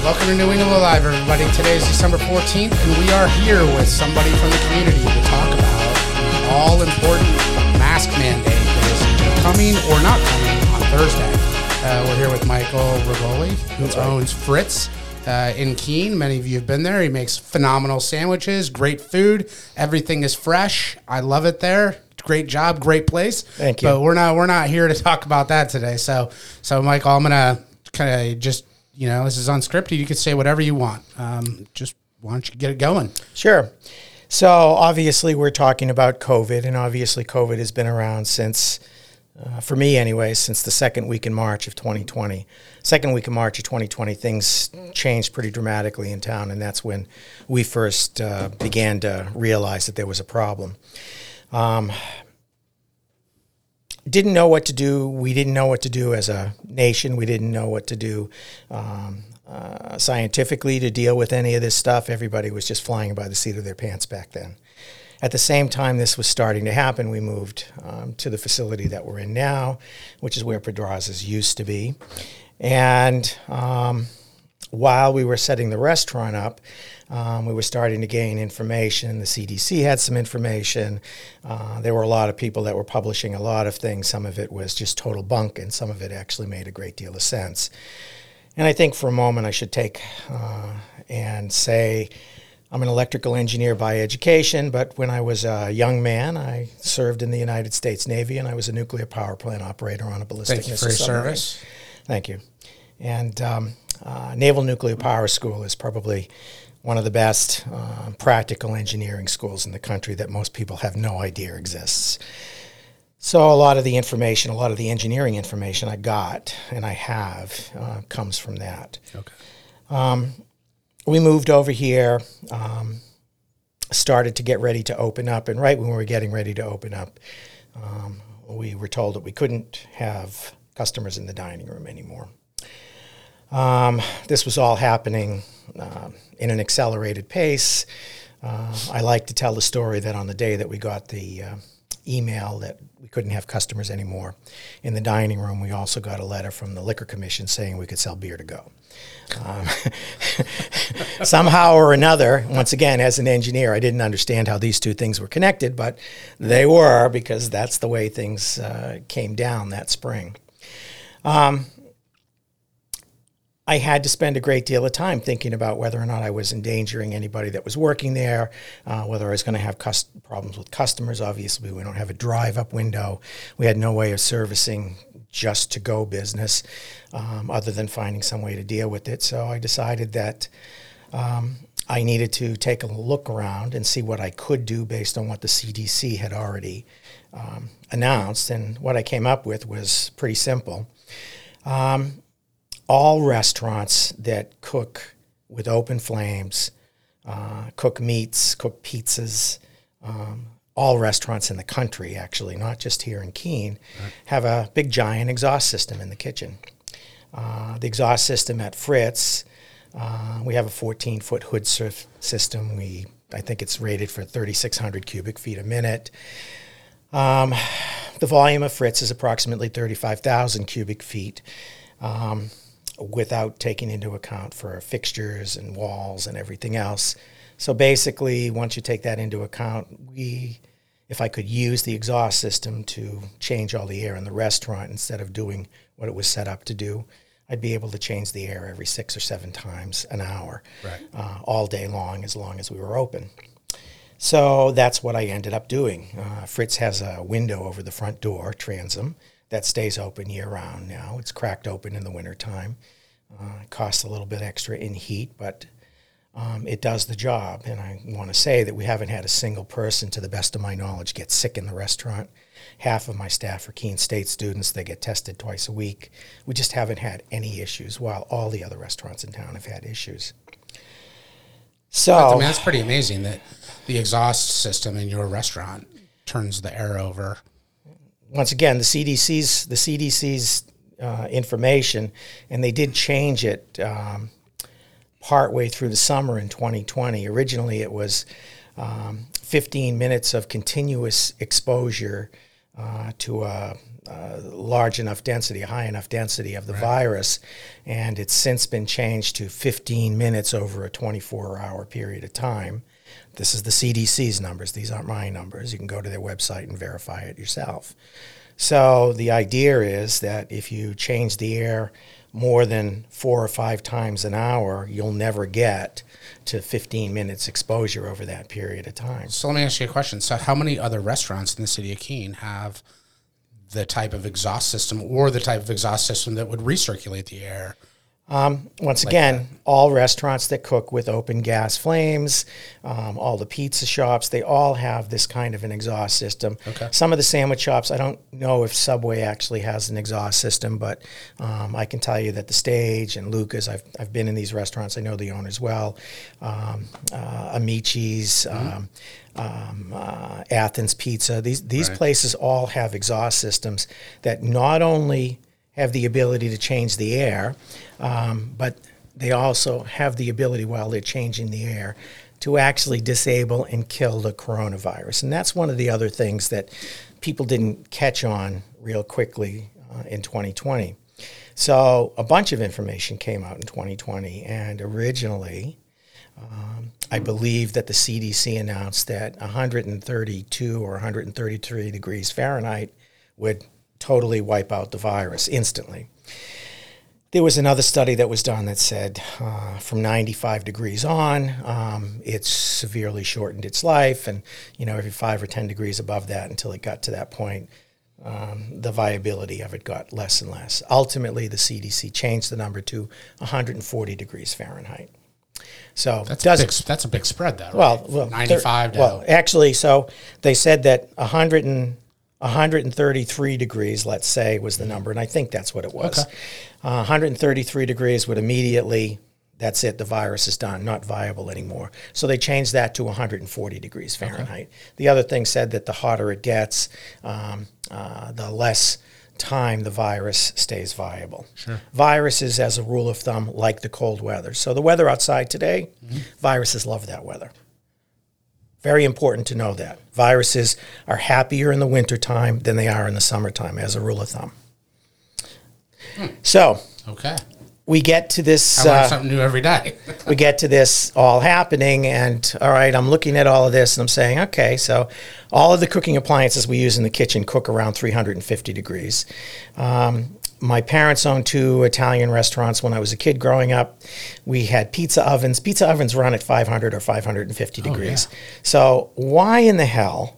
Welcome to New England Alive, everybody. Today is December 14th, and we are here with somebody from the community to talk about the all-important mask mandate that is coming or not coming on Thursday. We're here with Michael Rigoli, who owns Fritz in Keene. Many of you have been there. He makes phenomenal sandwiches, great food. Everything is fresh. I love it there. Great job, great place. Thank you. But we're not here to talk about that today. So Michael, I'm gonna kind of just, you know, this is unscripted. You can say whatever you want. Just why don't you get it going? Sure. So obviously we're talking about COVID, and obviously COVID has been around since, for me anyway, since the second week in March of 2020. Second week of March of 2020, things changed pretty dramatically in town, and that's when we first began to realize that there was a problem. Didn't know what to do. We didn't know what to do as a nation. We didn't know what to do scientifically to deal with any of this stuff. Everybody was just flying by the seat of their pants back then. At the same time this was starting to happen, we moved to the facility that we're in now, which is where Pedraza's used to be. And while we were setting the restaurant up, we were starting to gain information. The CDC had some information. There were a lot of people that were publishing a lot of things. Some of it was just total bunk, and some of it actually made a great deal of sense. And I think for a moment I should take and say I'm an electrical engineer by education, but when I was a young man, I served in the United States Navy, and I was a nuclear power plant operator on a ballistic missile submarine. Thank you for your service. Thank you. And Naval Nuclear Power School is probably one of the best practical engineering schools in the country that most people have no idea exists. So a lot of the engineering information I got and I have comes from that. Okay. We moved over here, started to get ready to open up, and right when we were getting ready to open up, we were told that we couldn't have customers in the dining room anymore. This was all happening in an accelerated pace. I like to tell the story that on the day that we got the email that we couldn't have customers anymore in the dining room, we also got a letter from the Liquor Commission saying we could sell beer to go. Somehow or another, once again, as an engineer, I didn't understand how these two things were connected, but they were, because that's the way things came down that spring. I had to spend a great deal of time thinking about whether or not I was endangering anybody that was working there, whether I was going to have problems with customers. Obviously, we don't have a drive-up window. We had no way of servicing just-to-go business other than finding some way to deal with it. So I decided that I needed to take a look around and see what I could do based on what the CDC had already announced. And what I came up with was pretty simple. All restaurants that cook with open flames, cook meats, cook pizzas, all restaurants in the country, actually, not just here in Keene, have a big giant exhaust system in the kitchen. The exhaust system at Fritz, we have a 14-foot hood surf system. I think it's rated for 3,600 cubic feet a minute. The volume of Fritz is approximately 35,000 cubic feet. Without taking into account for fixtures and walls and everything else. So basically, once you take that into account, if I could use the exhaust system to change all the air in the restaurant instead of doing what it was set up to do, I'd be able to change the air every 6 or 7 times an hour, right, all day long as we were open. So that's what I ended up doing. Fritz has a window over the front door, transom, that stays open year-round now. It's cracked open in the wintertime. It costs a little bit extra in heat, but it does the job. And I want to say that we haven't had a single person, to the best of my knowledge, get sick in the restaurant. Half of my staff are Keene State students. They get tested twice a week. We just haven't had any issues, while all the other restaurants in town have had issues. So, I mean, that's pretty amazing that the exhaust system in your restaurant turns the air over. Once again, the CDC's information, and they did change it partway through the summer in 2020. Originally, it was 15 minutes of continuous exposure to a large enough density, a high enough density of the virus, and it's since been changed to 15 minutes over a 24-hour period of time. This is the CDC's numbers. These aren't my numbers. You can go to their website and verify it yourself. So the idea is that if you change the air more than 4 or 5 times an hour, you'll never get to 15 minutes exposure over that period of time. So let me ask you a question. So how many other restaurants in the city of Keene have the type of exhaust system or the type of exhaust system that would recirculate the air? Once again, all restaurants that cook with open gas flames, all the pizza shops, they all have this kind of an exhaust system. Okay. Some of the sandwich shops, I don't know if Subway actually has an exhaust system, but I can tell you that The Stage and Luca's, I've been in these restaurants, I know the owners well, Amici's, Athens Pizza, these places all have exhaust systems that not only have the ability to change the air, but they also have the ability while they're changing the air to actually disable and kill the coronavirus. And that's one of the other things that people didn't catch on real quickly in 2020. So a bunch of information came out in 2020, and originally I believe that the CDC announced that 132 or 133 degrees Fahrenheit would totally wipe out the virus instantly. There was another study that was done that said from 95 degrees on, it's severely shortened its life, and you know, every 5 or 10 degrees above that until it got to that point, the viability of it got less and less. Ultimately, the CDC changed the number to 140 degrees Fahrenheit. So that's a big spread, though. Right? Well, 95. Well, actually, so they said that 133 degrees, let's say, was the number, and I think that's what it was. Okay. 133 degrees would immediately, that's it, the virus is done, not viable anymore. So they changed that to 140 degrees Fahrenheit. Okay. The other thing said that the hotter it gets, the less time the virus stays viable. Sure. Viruses, as a rule of thumb, like the cold weather. So the weather outside today, viruses love that weather. Very important to know that. Viruses are happier in the wintertime than they are in the summertime, as a rule of thumb. So we get to this. I learn something new every day. We get to this all happening, and all right, I'm looking at all of this, and I'm saying, okay, so all of the cooking appliances we use in the kitchen cook around 350 degrees. My parents owned 2 Italian restaurants when I was a kid growing up. We had pizza ovens. Pizza ovens run at 500 or 550 degrees. Yeah. So why in the hell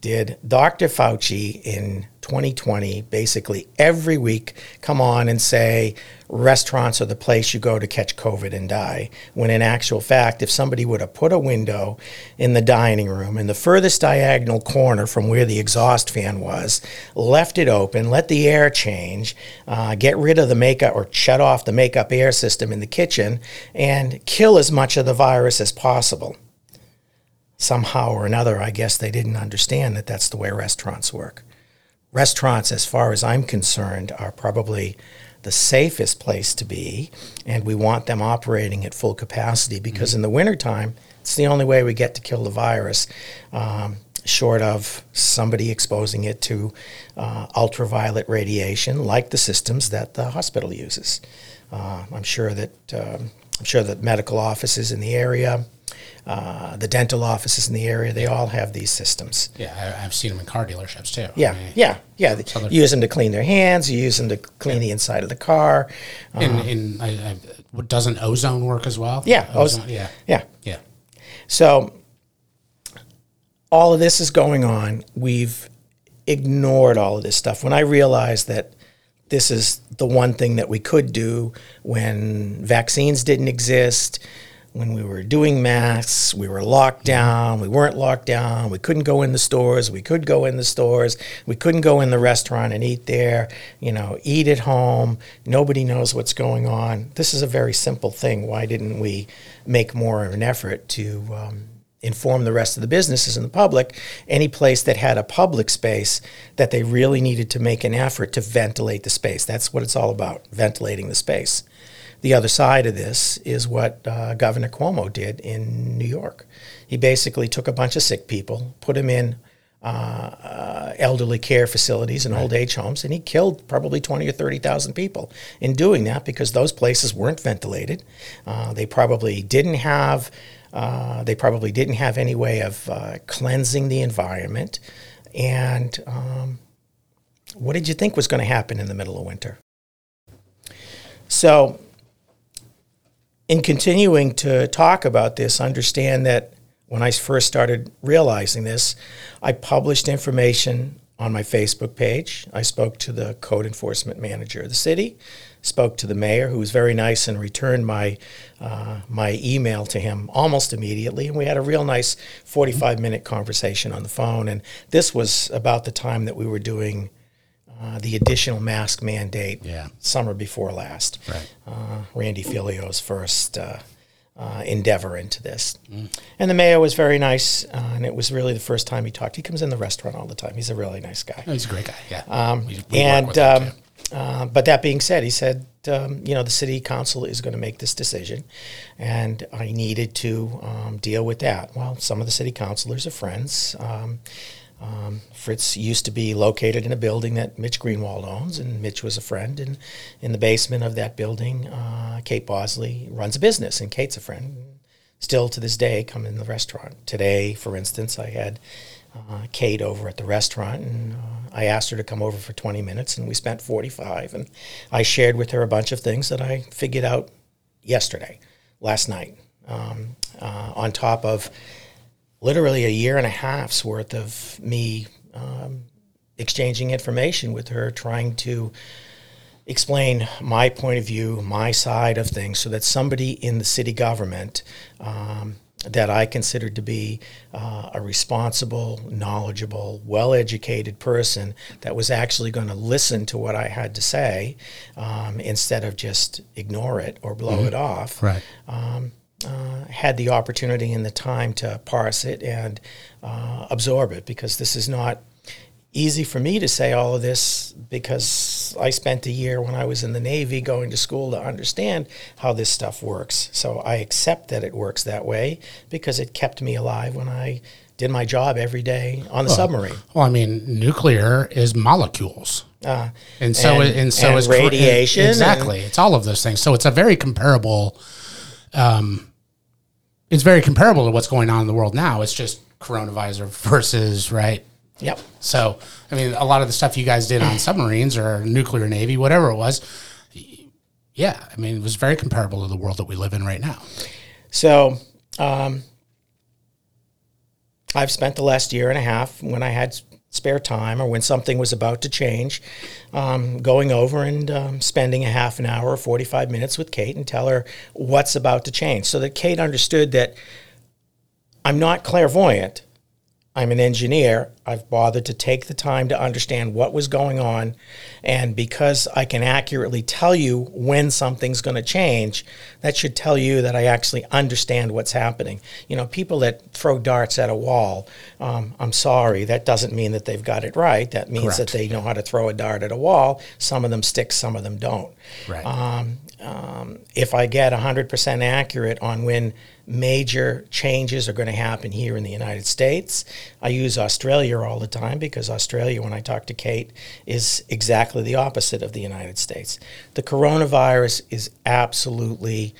did Dr. Fauci in 2020 basically every week come on and say restaurants are the place you go to catch COVID and die, when in actual fact, if somebody would have put a window in the dining room in the furthest diagonal corner from where the exhaust fan was, left it open, let the air change, get rid of the makeup or shut off the makeup air system in the kitchen, and kill as much of the virus as possible. Somehow or another, I guess they didn't understand that that's the way restaurants work. Restaurants, as far as I'm concerned, are probably the safest place to be, and we want them operating at full capacity because in the wintertime, it's the only way we get to kill the virus, short of somebody exposing it to ultraviolet radiation like the systems that the hospital uses. I'm sure that medical offices in the area, the dental offices in the area, they all have these systems. Yeah, I've seen them in car dealerships too. Yeah, You use them to clean their hands. You use them to clean the inside of the car. Doesn't ozone work as well? Yeah, ozone. Yeah. So all of this is going on. We've ignored all of this stuff. When I realized that this is the one thing that we could do when vaccines didn't exist, when we were doing masks, we were locked down, we weren't locked down, we couldn't go in the stores, we could go in the stores, we couldn't go in the restaurant and eat there, you know, eat at home, nobody knows what's going on. This is a very simple thing. Why didn't we make more of an effort to inform the rest of the businesses and the public, any place that had a public space, that they really needed to make an effort to ventilate the space? That's what it's all about, ventilating the space. The other side of this is what Governor Cuomo did in New York. He basically took a bunch of sick people, put them in elderly care facilities and old age homes, and he killed probably 20 or 30,000 people in doing that because those places weren't ventilated. They probably didn't have any way of cleansing the environment. And what did you think was going to happen in the middle of winter? So, in continuing to talk about this, understand that when I first started realizing this, I published information on my Facebook page. I spoke to the code enforcement manager of the city, spoke to the mayor, who was very nice and returned my my email to him almost immediately. And we had a real nice 45-minute conversation on the phone. And this was about the time that we were doing the additional mask mandate summer before last. Right. Randy Filio's first endeavor into this. And the mayor was very nice, and it was really the first time he talked. He comes in the restaurant all the time. He's a really nice guy. Oh, he's a great guy, yeah. But that being said, he said, the city council is going to make this decision, and I needed to deal with that. Well, some of the city councilors are friends. Fritz used to be located in a building that Mitch Greenwald owns, and Mitch was a friend. And in the basement of that building, Kate Bosley runs a business, and Kate's a friend. Still to this day, come in the restaurant. Today, for instance, I had Kate over at the restaurant, and I asked her to come over for 20 minutes, and we spent 45. And I shared with her a bunch of things that I figured out last night, on top of literally a year and a half's worth of me exchanging information with her, trying to explain my point of view, my side of things, so that somebody in the city government that I considered to be a responsible, knowledgeable, well-educated person that was actually going to listen to what I had to say instead of just ignore it or blow it off. Right. Had the opportunity and the time to parse it and absorb it, because this is not easy for me to say all of this, because I spent a year when I was in the Navy going to school to understand how this stuff works. So I accept that it works that way because it kept me alive when I did my job every day on the submarine. Well, I mean, nuclear is molecules. And so is radiation. Exactly. It's all of those things. So it's a very comparable... it's very comparable to what's going on in the world now. It's just coronavirus versus, right? Yep. So, I mean, a lot of the stuff you guys did on submarines or nuclear Navy, whatever it was, yeah, I mean, it was very comparable to the world that we live in right now. So, I've spent the last year and a half, when I had spare time or when something was about to change, going over and spending a half an hour or 45 minutes with Kate and tell her what's about to change, so that Kate understood that I'm not clairvoyant. I'm an engineer. I've bothered to take the time to understand what was going on, and because I can accurately tell you when something's going to change, that should tell you that I actually understand what's happening. You know, people that throw darts at a wall, I'm sorry, that doesn't mean that they've got it right. That means that they know how to throw a dart at a wall. Some of them stick, some of them don't. Right. If I get 100% accurate on when major changes are going to happen here in the United States, I use Australia all the time, because Australia, when I talk to Kate, is exactly the opposite of the United States. The coronavirus is absolutely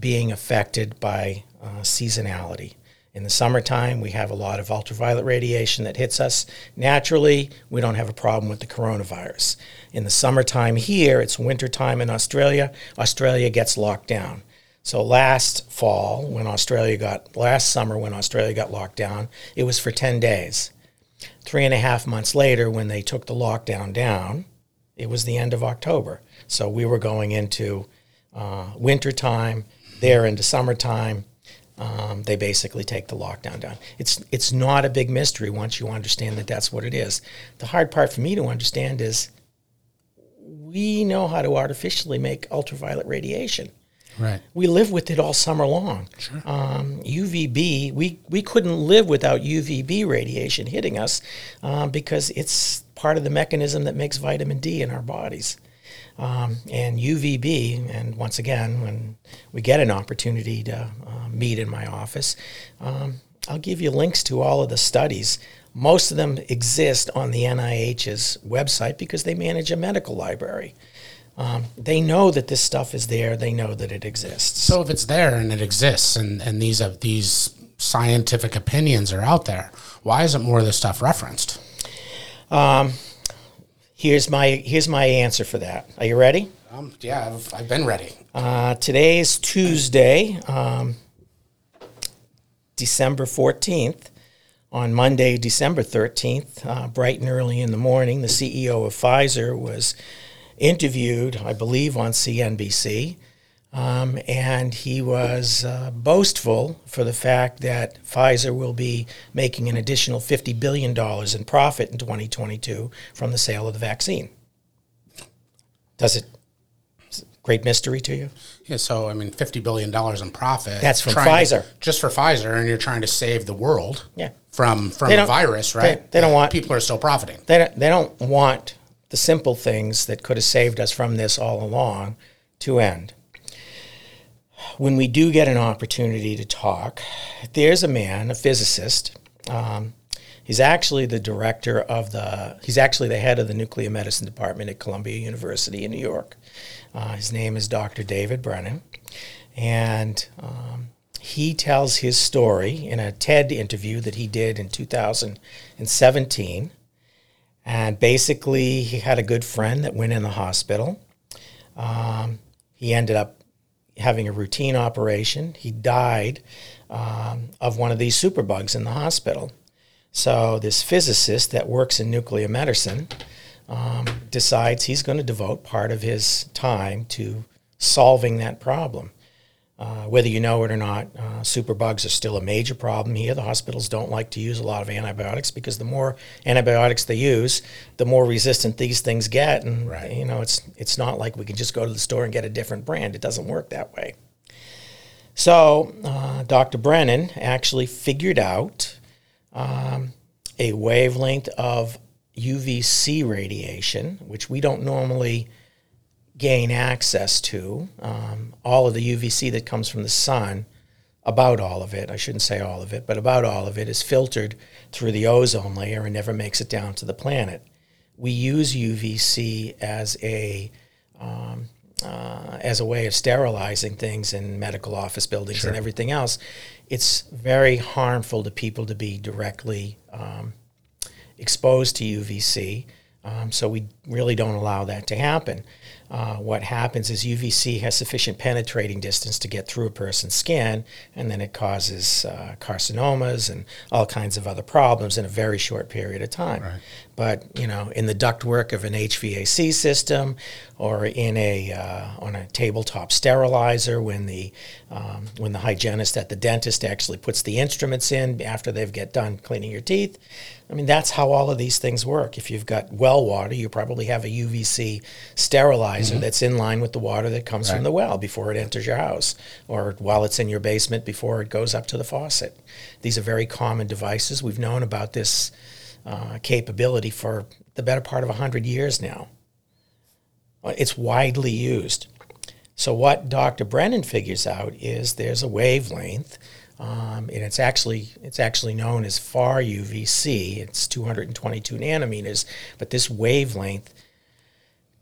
being affected by seasonality. In the summertime, we have a lot of ultraviolet radiation that hits us naturally. We don't have a problem with the coronavirus. In the summertime here, it's wintertime in Australia. Australia gets locked down. So last summer when Australia got locked down, it was for 10 days. 3.5 months later, when they took the lockdown down, it was the end of October. So we were going into wintertime, they're into summertime. They basically take the lockdown down. It's not a big mystery once you understand that that's what it is. The hard part for me to understand is we know how to artificially make ultraviolet radiation. Right. We live with it all summer long. Sure. UVB, we couldn't live without UVB radiation hitting us because it's part of the mechanism that makes vitamin D in our bodies. And UVB, and once again, when we get an opportunity to meet in my office, I'll give you links to all of the studies Most of them exist on the NIH's website because they manage a medical library. They know that this stuff is there. They know that it exists. So if it's there and it exists and these scientific opinions are out there, why isn't more of this stuff referenced? Here's my answer for that. Are you ready? Yeah, I've been ready. Today is Tuesday, December 14th. On Monday, December 13th, bright and early in the morning, the CEO of Pfizer was interviewed, I believe, on CNBC, and he was boastful for the fact that Pfizer will be making an additional $50 billion in profit in 2022 from the sale of the vaccine. Does it... Great mystery to you? Yeah, so, I mean, $50 billion in profit. That's from Pfizer. Just for Pfizer, and you're trying to save the world from a virus, right? They don't want... People are still profiting. They don't want the simple things that could have saved us from this all along to end. When we do get an opportunity to talk, there's a man, a physicist. He's actually the director of the... He's actually the head of the nuclear medicine department at Columbia University in New York. His name is Dr. David Brennan, and he tells his story in a TED interview that he did in 2017, and basically he had a good friend that went in the hospital. He ended up having a routine operation. He died of one of these superbugs in the hospital. So this physicist that works in nuclear medicine decides he's going to devote part of his time to solving that problem. Whether you know it or not, superbugs are still a major problem here. The hospitals don't like to use a lot of antibiotics because the more antibiotics they use, the more resistant these things get. And you know, it's not like we can just go to the store and get a different brand. It doesn't work that way. So Dr. Brennan actually figured out a wavelength of UVC radiation, which we don't normally gain access to, all of the UVC that comes from the sun, about all of it, I shouldn't say all of it, but about all of it is filtered through the ozone layer and never makes it down to the planet. We use UVC as a way of sterilizing things in medical office buildings and everything else. It's very harmful to people to be directly exposed to UVC, so we really don't allow that to happen. What happens is UVC has sufficient penetrating distance to get through a person's skin, and then it causes carcinomas and all kinds of other problems in a very short period of time. Right. But, you know, in the ductwork of an HVAC system or in on a tabletop sterilizer when the hygienist at the dentist actually puts the instruments in after they've got done cleaning your teeth, I mean, that's how all of these things work. If you've got well water, you probably have a UVC sterilizer that's in line with the water that comes from the well before it enters your house, or while it's in your basement before it goes up to the faucet. These are very common devices. We've known about this capability for the better part of 100 years now. It's widely used. So what Dr. Brennan figures out is there's a wavelength, and it's actually known as far UVC. It's 222 nanometers, but this wavelength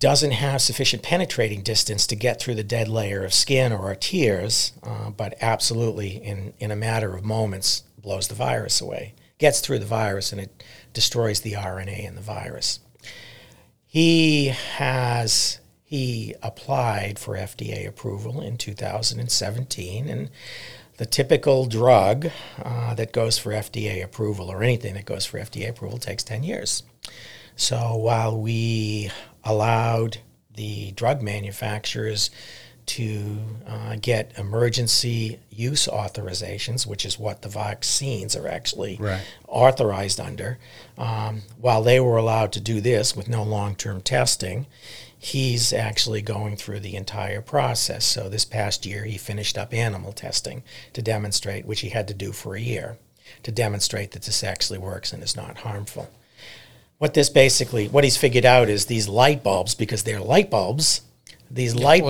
doesn't have sufficient penetrating distance to get through the dead layer of skin or our tears, but absolutely in a matter of moments blows the virus away, gets through the virus, and it destroys the RNA in the virus. He applied for FDA approval in 2017, and the typical drug that goes for FDA approval, or anything that goes for FDA approval, takes 10 years. So while we allowed the drug manufacturers to get emergency use authorizations, which is what the vaccines are actually authorized under, while they were allowed to do this with no long-term testing, he's actually going through the entire process. So this past year, he finished up animal testing to demonstrate, which he had to do for a year, to demonstrate that this actually works and is not harmful. What he's figured out is these light bulbs, because they're light bulbs, these light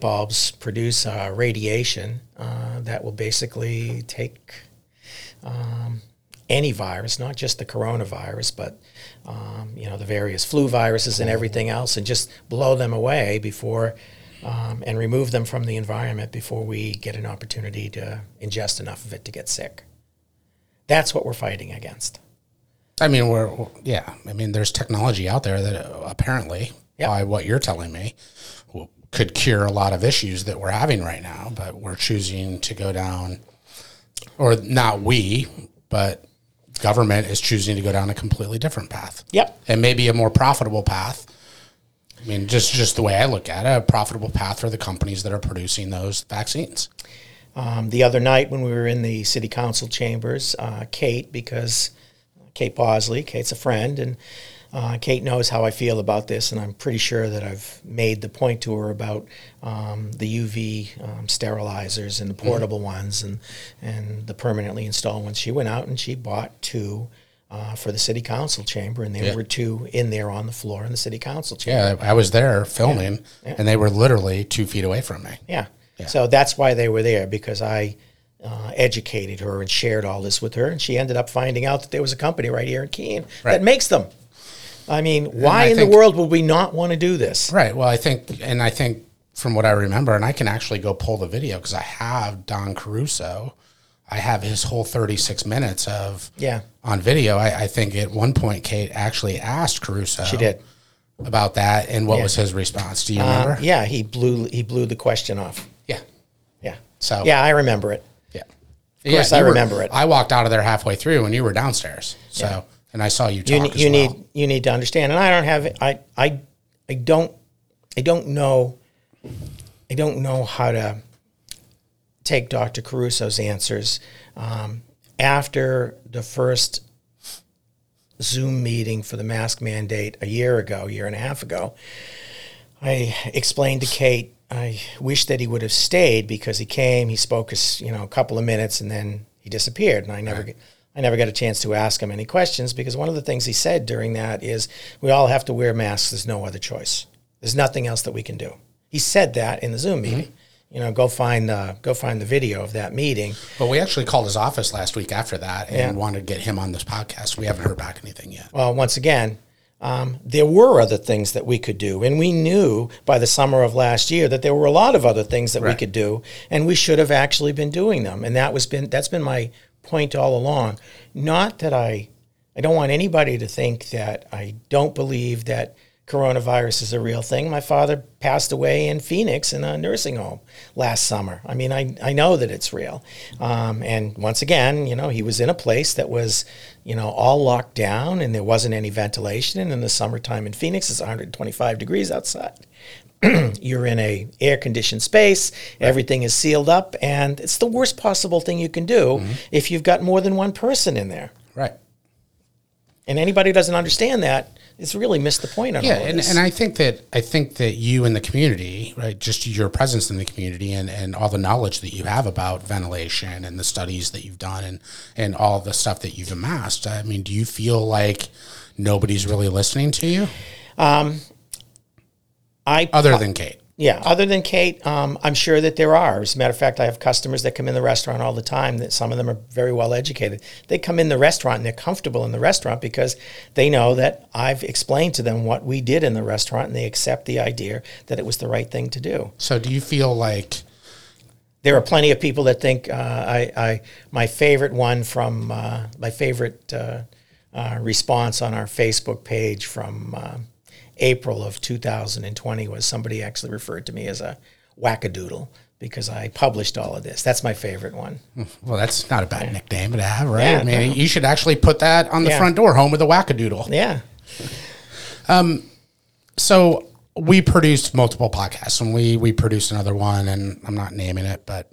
bulbs produce radiation that will basically take any virus, not just the coronavirus, but the various flu viruses and everything else, and just blow them away before and remove them from the environment before we get an opportunity to ingest enough of it to get sick. That's what we're fighting against. I mean, there's technology out there that apparently, by what you're telling me, could cure a lot of issues that we're having right now, but we're choosing to go down, or not we, but government is choosing to go down a completely different path. Yep. And maybe a more profitable path. I mean, just the way I look at it, a profitable path for the companies that are producing those vaccines. The other night when we were in the city council chambers, Kate Bosley, Kate's a friend, and Kate knows how I feel about this, and I'm pretty sure that I've made the point to her about the UV sterilizers and the portable ones and the permanently installed ones. She went out and she bought two for the city council chamber, and there were two in there on the floor in the city council chamber. Yeah, I was there filming, and they were literally 2 feet away from me. Yeah. So that's why they were there, because I educated her and shared all this with her, and she ended up finding out that there was a company right here in Keene that makes them. I mean, why in the world would we not want to do this? Right. Well, I think from what I remember, and I can actually go pull the video because I have Don Caruso. I have his whole 36 minutes of on video. I think at one point Kate actually asked Caruso. She did. About that, and what was his response? Do you remember? Yeah, he blew the question off. Yeah. So I remember it. Of course, I remember it. I walked out of there halfway through, and you were downstairs. So, and I saw you talk. You need to understand, and I don't have. I don't know how to take Dr. Caruso's answers after the first Zoom meeting for the mask mandate a year and a half ago. I explained to Kate. I wish that he would have stayed, because he came, he spoke, a couple of minutes, and then he disappeared. And I never got a chance to ask him any questions, because one of the things he said during that is, we all have to wear masks. There's no other choice. There's nothing else that we can do. He said that in the Zoom meeting. Go find the video of that meeting. But we actually called his office last week after that and wanted to get him on this podcast. We haven't heard back anything yet. Well, once again, there were other things that we could do, and we knew by the summer of last year that there were a lot of other things that we could do, and we should have actually been doing them. And that's been my point all along. Not that I don't want anybody to think that I don't believe that coronavirus is a real thing. My father passed away in Phoenix in a nursing home last summer. I mean, I know that it's real. And once again, he was in a place that was, all locked down, and there wasn't any ventilation. And in the summertime in Phoenix, it's 125 degrees outside. You're in a air-conditioned space, everything is sealed up, and it's the worst possible thing you can do if you've got more than one person in there. Right. And anybody who doesn't understand that, it's really missed the point on all of this. And I think that you and the community, right, just your presence in the community and all the knowledge that you have about ventilation and the studies that you've done and all the stuff that you've amassed, I mean, do you feel like nobody's really listening to you? Other than Kate. Yeah, other than Kate, I'm sure that there are. As a matter of fact, I have customers that come in the restaurant all the time, that some of them are very well educated. They come in the restaurant and they're comfortable in the restaurant because they know that I've explained to them what we did in the restaurant, and they accept the idea that it was the right thing to do. So do you feel like... There are plenty of people that think my favorite response on our Facebook page from... April of 2020 was somebody actually referred to me as a wackadoodle because I published all of this. That's my favorite one. Well, that's not a bad nickname to have, right? Yeah, I mean, you should actually put that on the front door, home with a wackadoodle. Yeah. So we produced multiple podcasts, and we produced another one, and I'm not naming it, but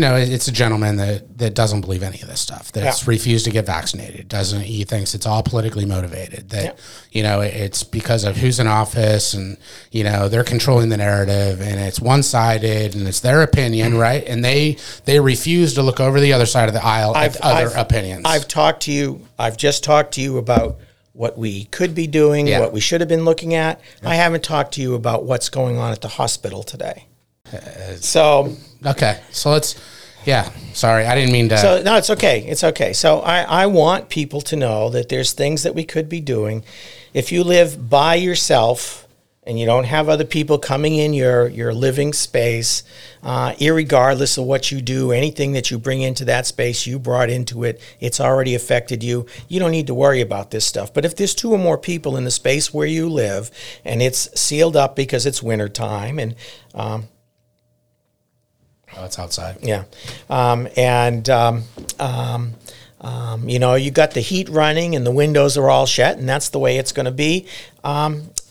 it's a gentleman that doesn't believe any of this stuff, that's refused to get vaccinated, he thinks it's all politically motivated, that, it's because of who's in office and, they're controlling the narrative, and it's one-sided, and it's their opinion, right? And they refuse to look over the other side of the aisle at other opinions. I've just talked to you about what we could be doing, what we should have been looking at. Yeah. I haven't talked to you about what's going on at the hospital today. So let's Yeah. Sorry, I didn't mean to. So, no, it's okay. It's okay. So I want people to know that there's things that we could be doing. If you live by yourself and you don't have other people coming in your living space, irregardless of what you do, anything that you bring into that space, you brought into it, it's already affected you. You don't need to worry about this stuff. But if there's two or more people in the space where you live and it's sealed up because it's wintertime and... oh, it's outside. Yeah. You know, you got the heat running and the windows are all shut, and that's the way it's going to be.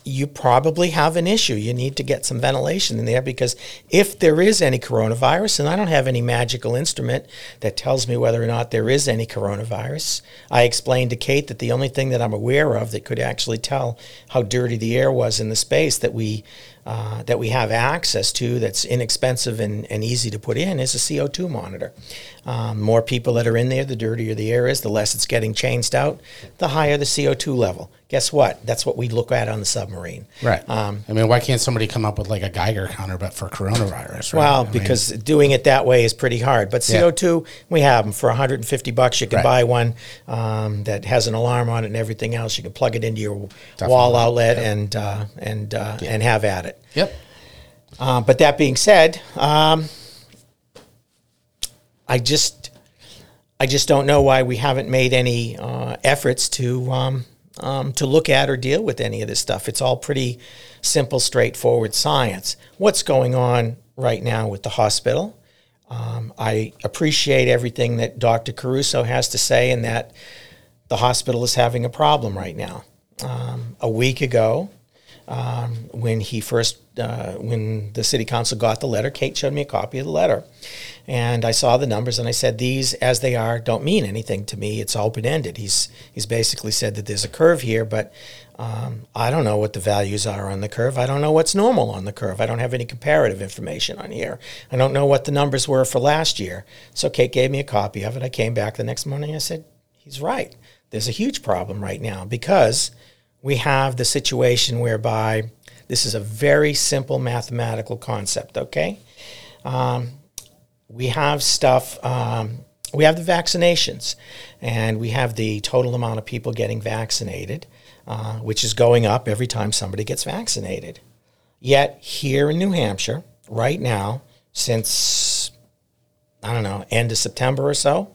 You probably have an issue. You need to get some ventilation in there, because if there is any coronavirus, and I don't have any magical instrument that tells me whether or not there is any coronavirus. I explained to Kate that the only thing that I'm aware of that could actually tell how dirty the air was in the space that we have access to that's inexpensive and easy to put in is a CO2 monitor. More people that are in there, the dirtier the air is, the less it's getting changed out, the higher the CO2 level. Guess what? That's what we look at on the submarine. Right. I mean, why can't somebody come up with like a Geiger counter but for coronavirus? Right? Well, because doing it that way is pretty hard. But CO2, we have them for $150. You can buy one that has an alarm on it and everything else. You can plug it into your wall outlet and have at it. Yep. But that being said, I just don't know why we haven't made any efforts to look at or deal with any of this stuff. It's all pretty simple, straightforward science. What's going on right now with the hospital? I appreciate everything that Dr. Caruso has to say, and that the hospital is having a problem right now. A week ago, when he first, when the city council got the letter, Kate showed me a copy of the letter, and I saw the numbers, and I said, these as they are don't mean anything to me. It's open-ended. He's basically said that there's a curve here, but I don't know what the values are on the curve. I don't know what's normal on the curve. I don't have any comparative information on here. I don't know what the numbers were for last year. So Kate gave me a copy of it. I came back the next morning, and I said, he's right. There's a huge problem right now, because we have the situation whereby this is a very simple mathematical concept, okay? We have stuff, we have the vaccinations, and we have the total amount of people getting vaccinated, which is going up every time somebody gets vaccinated. Yet here in New Hampshire, right now, since, I don't know, end of September or so,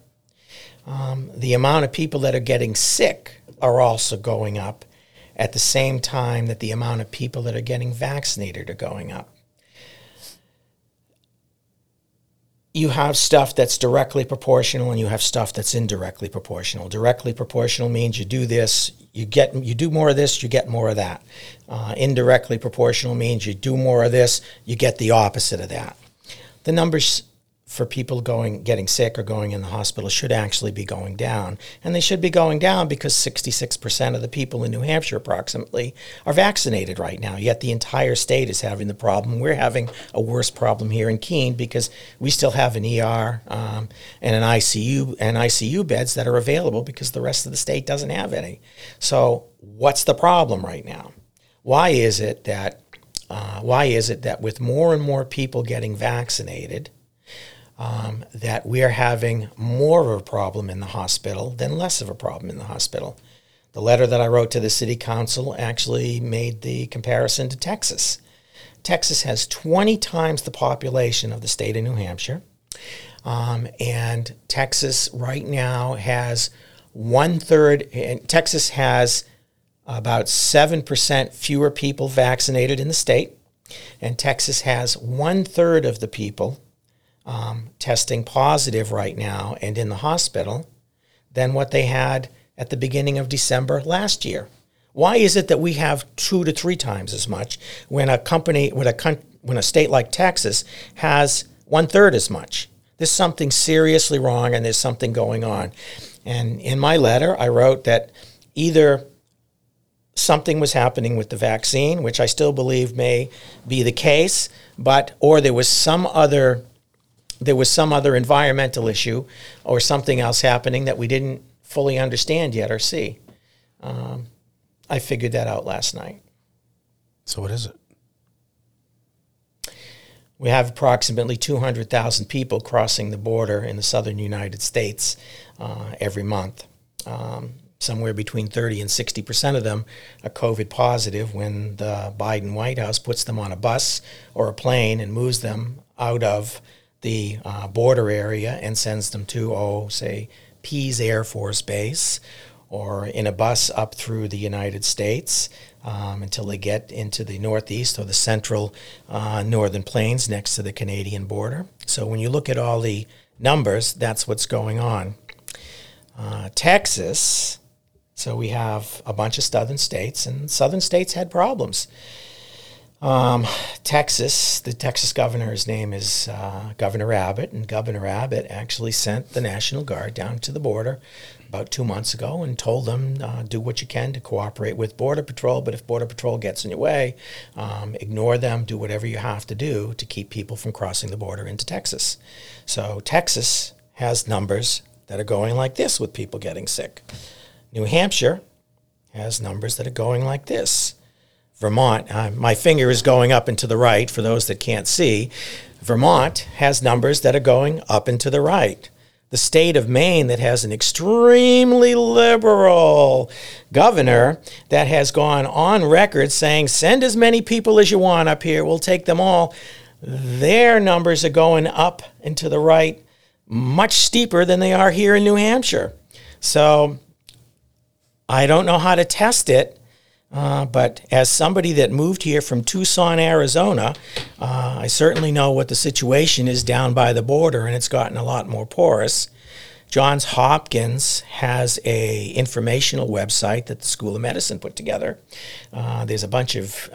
the amount of people that are getting sick are also going up, at the same time that the amount of people that are getting vaccinated are going up. You have stuff that's directly proportional, and you have stuff that's indirectly proportional. Directly proportional means you do this, you do more of this, you get more of that. Indirectly proportional means you do more of this, you get the opposite of that. The numbers for people getting sick or going in the hospital should actually be going down. And they should be going down because 66% of the people in New Hampshire approximately are vaccinated right now, yet the entire state is having the problem. We're having a worse problem here in Keene because we still have an ER and an ICU and ICU beds that are available because the rest of the state doesn't have any. So what's the problem right now? Why is it that with more and more people getting vaccinated, that we are having more of a problem in the hospital than less of a problem in the hospital? The letter that I wrote to the city council actually made the comparison to Texas. Texas has 20 times the population of the state of New Hampshire, and Texas right now has Texas has about 7% fewer people vaccinated in the state, and Texas has 1/3 of the people testing positive right now and in the hospital than what they had at the beginning of December last year. Why is it that we have 2 to 3 times as much when a state like Texas has 1/3 as much? There's something seriously wrong, and there's something going on. And in my letter, I wrote that either something was happening with the vaccine, which I still believe may be the case, or there was some other environmental issue or something else happening that we didn't fully understand yet or see. I figured that out last night. So what is it? We have approximately 200,000 people crossing the border in the southern United States every month. Somewhere between 30 and 60% of them are COVID positive when the Biden White House puts them on a bus or a plane and moves them out of the border area and sends them to, say, Pease Air Force Base, or in a bus up through the United States until they get into the northeast or the central northern plains next to the Canadian border. So when you look at all the numbers, that's what's going on. Texas, so we have a bunch of southern states, and southern states had problems. Texas, the Texas governor's name is Governor Abbott, and Governor Abbott actually sent the National Guard down to the border about 2 months ago and told them, do what you can to cooperate with Border Patrol, but if Border Patrol gets in your way, ignore them, do whatever you have to do to keep people from crossing the border into Texas. So Texas has numbers that are going like this with people getting sick. New Hampshire has numbers that are going like this. Vermont, my finger is going up and to the right for those that can't see. Vermont has numbers that are going up and to the right. The state of Maine, that has an extremely liberal governor that has gone on record saying, send as many people as you want up here, we'll take them all. Their numbers are going up and to the right much steeper than they are here in New Hampshire. So I don't know how to test it. But as somebody that moved here from Tucson, Arizona, I certainly know what the situation is down by the border, and it's gotten a lot more porous. Johns Hopkins has a informational website that the School of Medicine put together. There's a bunch of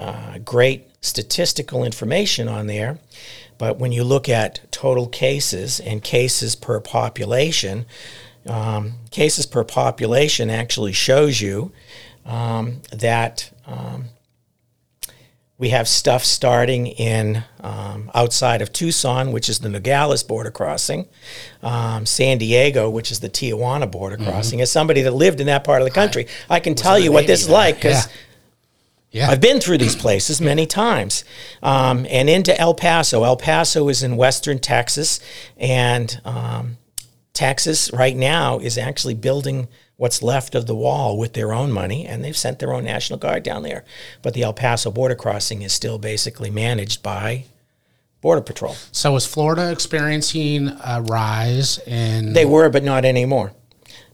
great statistical information on there. But when you look at total cases and cases per population actually shows you that we have stuff starting in outside of Tucson, which is the Nogales border crossing, San Diego, which is the Tijuana border crossing. As somebody that lived in that part of the country, I can tell you what this is like, because I've been through these places many times. And into El Paso. El Paso is in western Texas, and Texas right now is actually building what's left of the wall with their own money, and they've sent their own National Guard down there. But the El Paso border crossing is still basically managed by Border Patrol. So is Florida experiencing a rise in... They were, but not anymore.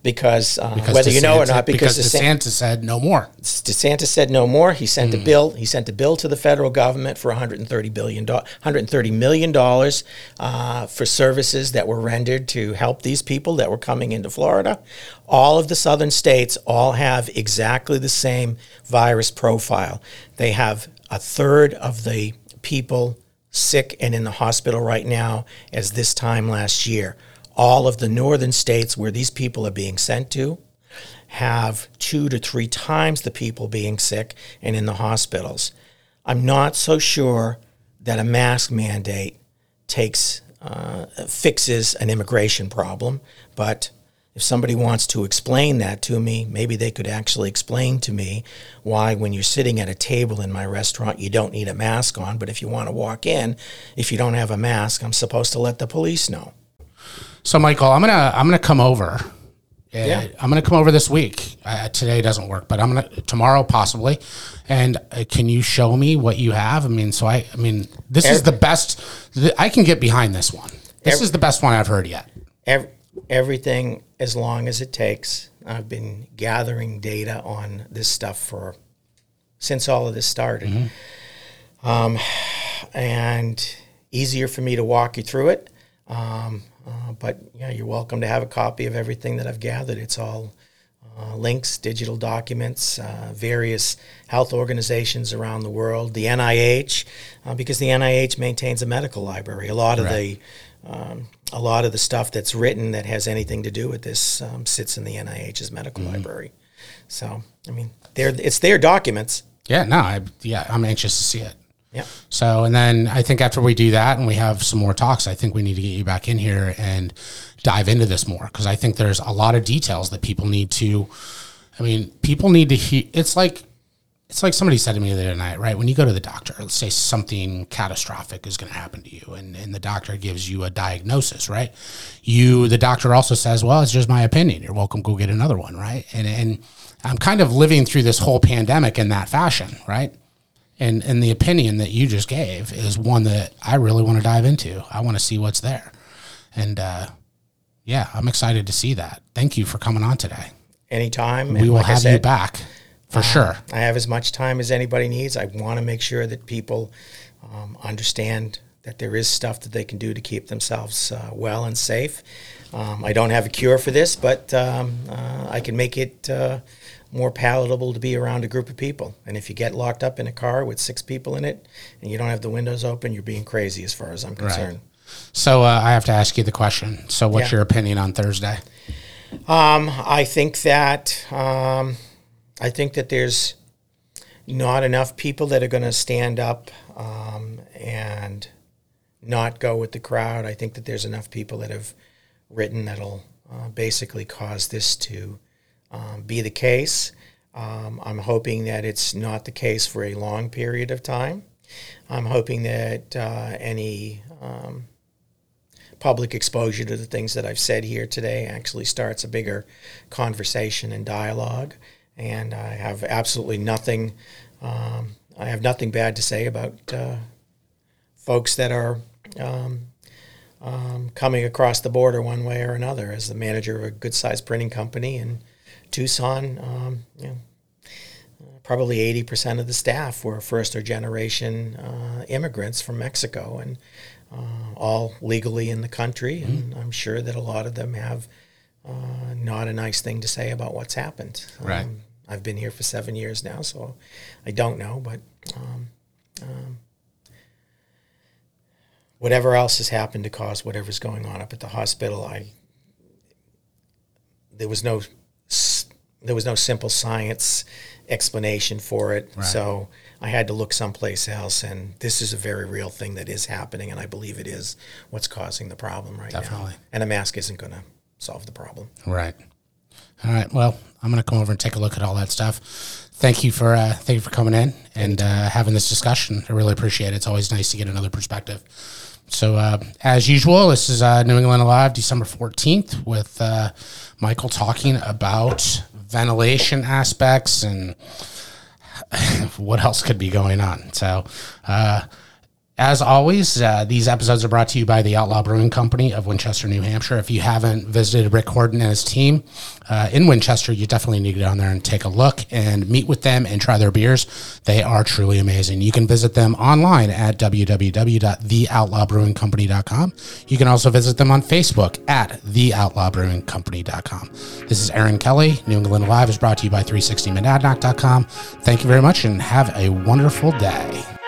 Because whether DeSantis, you know or not, because DeSantis said no more. DeSantis said no more. He sent a bill. He sent a bill to the federal government for $130 million for services that were rendered to help these people that were coming into Florida. All of the southern states all have exactly the same virus profile. They have a third of the people sick and in the hospital right now as this time last year. All of the northern states where these people are being sent to have 2 to 3 times the people being sick and in the hospitals. I'm not so sure that a mask mandate fixes an immigration problem, but if somebody wants to explain that to me, maybe they could actually explain to me why when you're sitting at a table in my restaurant, you don't need a mask on, but if you want to walk in, if you don't have a mask, I'm supposed to let the police know. So, Michael, I'm gonna come over. Yeah. I'm gonna come over this week. Today doesn't work, but tomorrow possibly. And can you show me what you have? I mean, this is the best. I can get behind this one. This is the best one I've heard yet. Everything as long as it takes. I've been gathering data on this stuff since all of this started, and easier for me to walk you through it. But you're welcome to have a copy of everything that I've gathered. It's all links, digital documents, various health organizations around the world, the NIH, because the NIH maintains a medical library. A lot of the stuff that's written that has anything to do with this sits in the NIH's medical library. So it's their documents. Yeah. No. I'm anxious to see it. Yeah. So, and then I think after we do that and we have some more talks, I think we need to get you back in here and dive into this more, because I think there's a lot of details that people need to hear. It's like It's like somebody said to me the other night, right? When you go to the doctor, let's say something catastrophic is going to happen to you, and the doctor gives you a diagnosis, right? The doctor also says, well, it's just my opinion. You're welcome. Go get another one, right? And I'm kind of living through this whole pandemic in that fashion, right? And the opinion that you just gave is one that I really want to dive into. I want to see what's there. And, yeah, I'm excited to see that. Thank you for coming on today. Anytime. We will have you back. For sure. I have as much time as anybody needs. I want to make sure that people understand that there is stuff that they can do to keep themselves well and safe. I don't have a cure for this, but I can make it more palatable to be around a group of people. And if you get locked up in a car with 6 people in it and you don't have the windows open, you're being crazy as far as I'm concerned. Right. So I have to ask you the question. So what's your opinion on Thursday? I think that there's not enough people that are going to stand up and not go with the crowd. I think that there's enough people that have written that'll basically cause this to be the case. I'm hoping that it's not the case for a long period of time. I'm hoping that any public exposure to the things that I've said here today actually starts a bigger conversation and dialogue. And I have absolutely nothing. I have nothing bad to say about folks that are coming across the border one way or another. As the manager of a good-sized printing company in Tucson, probably 80% of the staff were first or generation immigrants from Mexico, and all legally in the country. Mm-hmm. And I'm sure that a lot of them have. Not a nice thing to say about what's happened. Right. I've been here for 7 years now, so I don't know. But whatever else has happened to cause whatever's going on up at the hospital, there was no simple science explanation for it. Right. So I had to look someplace else, and this is a very real thing that is happening, and I believe it is what's causing the problem right now. And a mask isn't going to solve the problem. Right. All right. Well, I'm going to come over and take a look at all that stuff. Thank you for coming in and having this discussion. I really appreciate it. It's always nice to get another perspective. So as usual, this is New England Alive, December 14th with Michael talking about ventilation aspects and what else could be going on. So, as always, these episodes are brought to you by the Outlaw Brewing Company of Winchester, New Hampshire. If you haven't visited Rick Horton and his team in Winchester, you definitely need to go down there and take a look and meet with them and try their beers. They are truly amazing. You can visit them online at www.theoutlawbrewingcompany.com. You can also visit them on Facebook at theoutlawbrewingcompany.com. This is Aaron Kelly. New England Alive is brought to you by 360Monadnock.com. Thank you very much and have a wonderful day.